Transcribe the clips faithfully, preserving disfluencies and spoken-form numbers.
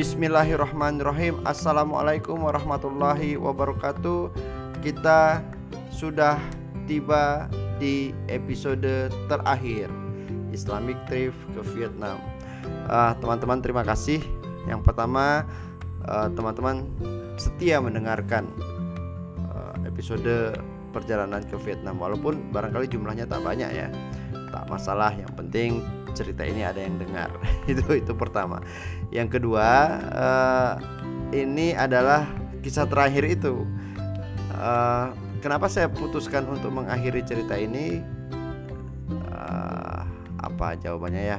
Bismillahirrahmanirrahim. Assalamualaikum warahmatullahi wabarakatuh. Kita sudah tiba di episode terakhir Islamic Trip ke Vietnam. uh, Teman-teman terima kasih. Yang pertama, uh, teman-teman setia mendengarkan uh, episode perjalanan ke Vietnam. Walaupun barangkali jumlahnya tak banyak ya, tak masalah, yang penting cerita ini ada yang dengar. itu itu pertama. Yang kedua, uh, ini adalah kisah terakhir itu. Uh, kenapa saya putuskan untuk mengakhiri cerita ini? Uh, apa jawabannya ya?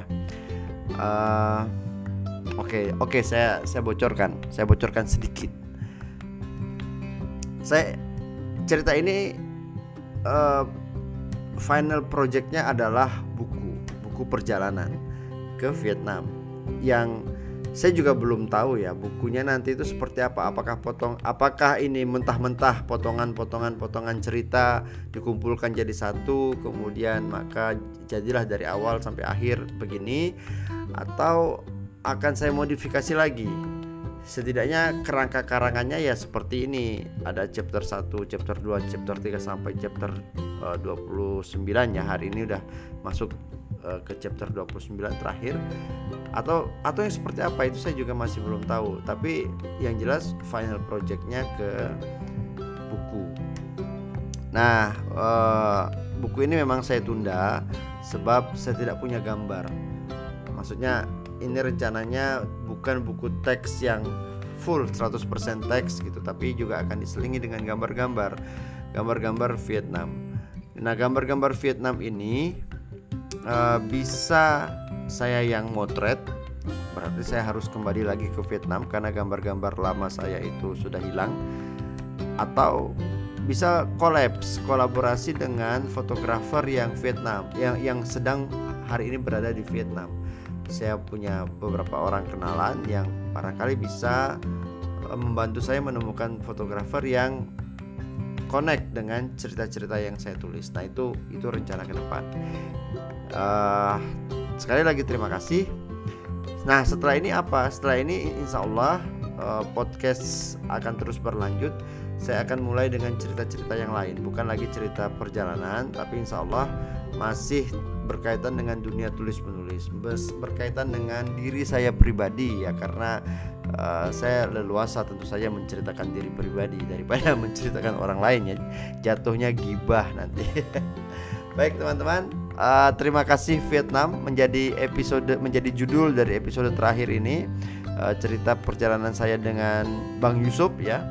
Uh, oke, oke, saya saya bocorkan, saya bocorkan sedikit. Saya cerita ini uh, final projectnya adalah buku. buku perjalanan ke Vietnam, yang saya juga belum tahu ya bukunya nanti itu seperti apa. Apakah potong, apakah ini mentah-mentah potongan-potongan-potongan cerita dikumpulkan jadi satu, kemudian maka jadilah dari awal sampai akhir begini, atau akan saya modifikasi lagi. Setidaknya kerangka-karangannya ya seperti ini. Ada chapter satu, chapter dua, chapter tiga sampai chapter uh, dua puluh sembilan ya. Hari ini udah masuk uh, ke chapter dua puluh sembilan terakhir. Atau atau yang seperti apa itu saya juga masih belum tahu. Tapi yang jelas final projectnya ke buku. Nah, uh, buku ini memang saya tunda sebab saya tidak punya gambar. Maksudnya ini rencananya bukan buku teks yang full seratus persen teks gitu, tapi juga akan diselingi dengan gambar-gambar, gambar-gambar Vietnam. Nah, gambar-gambar Vietnam ini uh, bisa saya yang motret. Berarti saya harus kembali lagi ke Vietnam karena gambar-gambar lama saya itu sudah hilang. Atau bisa kolaps, kolaborasi dengan fotografer yang Vietnam, yang yang sedang hari ini berada di Vietnam. Saya punya beberapa orang kenalan yang barangkali bisa membantu saya menemukan fotografer yang connect dengan cerita-cerita yang saya tulis. Nah, itu itu rencana ke depan. Uh, sekali lagi terima kasih. Nah, setelah ini apa? Setelah ini insya Allah uh, podcast akan terus berlanjut. Saya akan mulai dengan cerita-cerita yang lain, bukan lagi cerita perjalanan, tapi insya Allah masih berkaitan dengan dunia tulis-menulis, berkaitan dengan diri saya pribadi ya, karena uh, saya leluasa tentu saja menceritakan diri pribadi daripada menceritakan orang lain ya, jatuhnya gibah nanti. Baik teman-teman, uh, terima kasih. Vietnam menjadi episode, menjadi judul dari episode terakhir ini, uh, cerita perjalanan saya dengan Bang Yusuf ya.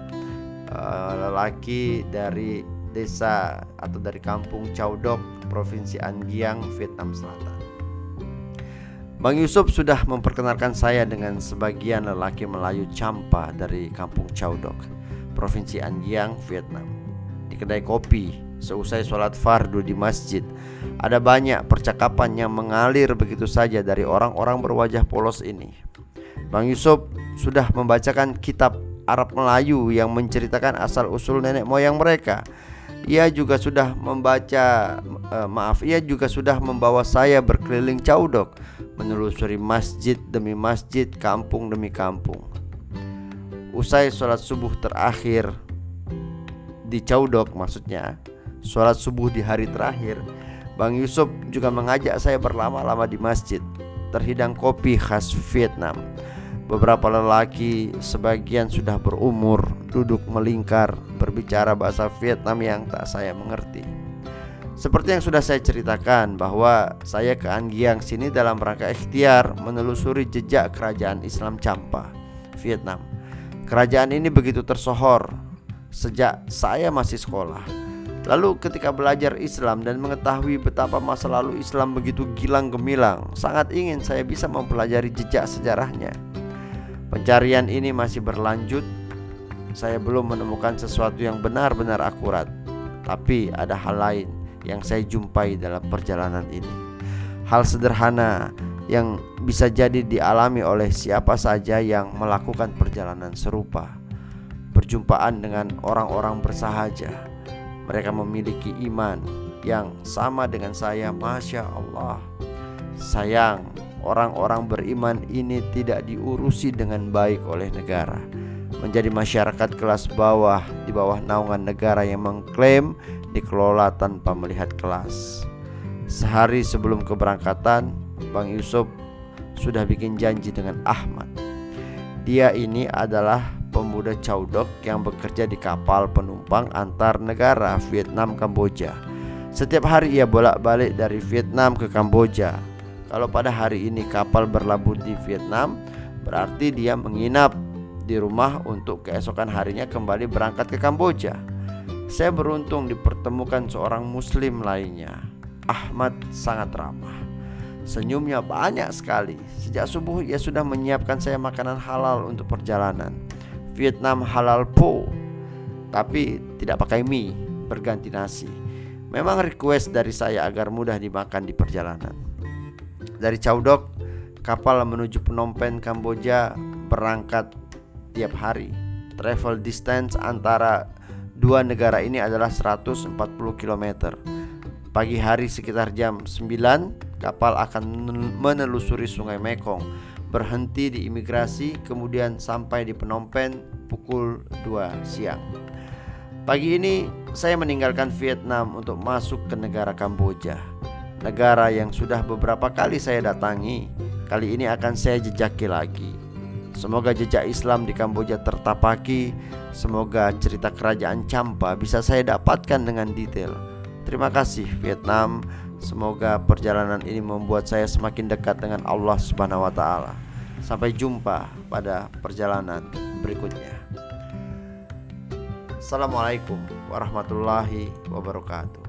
Uh, lelaki dari desa atau dari kampung Châu Đốc, Provinsi An Giang, Vietnam Selatan. Bang Yusuf sudah memperkenalkan saya dengan sebagian lelaki Melayu Champa dari kampung Châu Đốc, Provinsi An Giang, Vietnam. Di kedai kopi, seusai sholat fardu di masjid, ada banyak percakapan yang mengalir begitu saja dari orang-orang berwajah polos ini. Bang Yusuf sudah membacakan kitab Arab Melayu yang menceritakan asal-usul nenek moyang mereka. Ia juga sudah membaca eh, maaf, ia juga sudah membawa saya berkeliling Châu Đốc, menelusuri masjid demi masjid, kampung demi kampung. Usai sholat subuh terakhir di Châu Đốc, maksudnya sholat subuh di hari terakhir, Bang Yusuf juga mengajak saya berlama-lama di masjid. Terhidang kopi khas Vietnam. Beberapa lelaki, sebagian sudah berumur, duduk melingkar, berbicara bahasa Vietnam yang tak saya mengerti. Seperti yang sudah saya ceritakan, bahwa saya ke An Giang sini dalam rangka ikhtiar menelusuri jejak kerajaan Islam Champa, Vietnam. Kerajaan ini begitu tersohor sejak saya masih sekolah. Lalu ketika belajar Islam dan mengetahui betapa masa lalu Islam begitu gilang gemilang, sangat ingin saya bisa mempelajari jejak sejarahnya. Pencarian ini masih berlanjut. Saya belum menemukan sesuatu yang benar-benar akurat. Tapi ada hal lain yang saya jumpai dalam perjalanan ini. Hal sederhana yang bisa jadi dialami oleh siapa saja yang melakukan perjalanan serupa. Perjumpaan dengan orang-orang bersahaja. Mereka memiliki iman yang sama dengan saya. Masya Allah. Sayang, orang-orang beriman ini tidak diurusi dengan baik oleh negara, menjadi masyarakat kelas bawah di bawah naungan negara yang mengklaim dikelola tanpa melihat kelas. Sehari sebelum keberangkatan, Bang Yusuf sudah bikin janji dengan Ahmad. Dia ini adalah pemuda Châu Đốc yang bekerja di kapal penumpang antar negara Vietnam Kamboja. Setiap hari ia bolak-balik dari Vietnam ke Kamboja. Kalau pada hari ini kapal berlabuh di Vietnam, berarti dia menginap di rumah untuk keesokan harinya kembali berangkat ke Kamboja. Saya beruntung dipertemukan seorang muslim lainnya. Ahmad sangat ramah, senyumnya banyak sekali. Sejak subuh ia sudah menyiapkan saya makanan halal untuk perjalanan. Vietnam halal po, tapi tidak pakai mie, berganti nasi. Memang request dari saya agar mudah dimakan di perjalanan. Dari Châu Đốc, kapal menuju Phnom Penh Kamboja berangkat tiap hari. Travel distance antara dua negara ini adalah seratus empat puluh kilometer. Pagi hari sekitar jam sembilan, kapal akan menelusuri sungai Mekong, berhenti di imigrasi, kemudian sampai di Phnom Penh pukul dua siang. Pagi ini saya meninggalkan Vietnam untuk masuk ke negara Kamboja, negara yang sudah beberapa kali saya datangi. Kali ini akan saya jejaki lagi. Semoga jejak Islam di Kamboja tertapaki. Semoga cerita kerajaan Champa bisa saya dapatkan dengan detail. Terima kasih Vietnam. Semoga perjalanan ini membuat saya semakin dekat dengan Allah Subhanahu wa taala. Sampai jumpa pada perjalanan berikutnya. Assalamualaikum warahmatullahi wabarakatuh.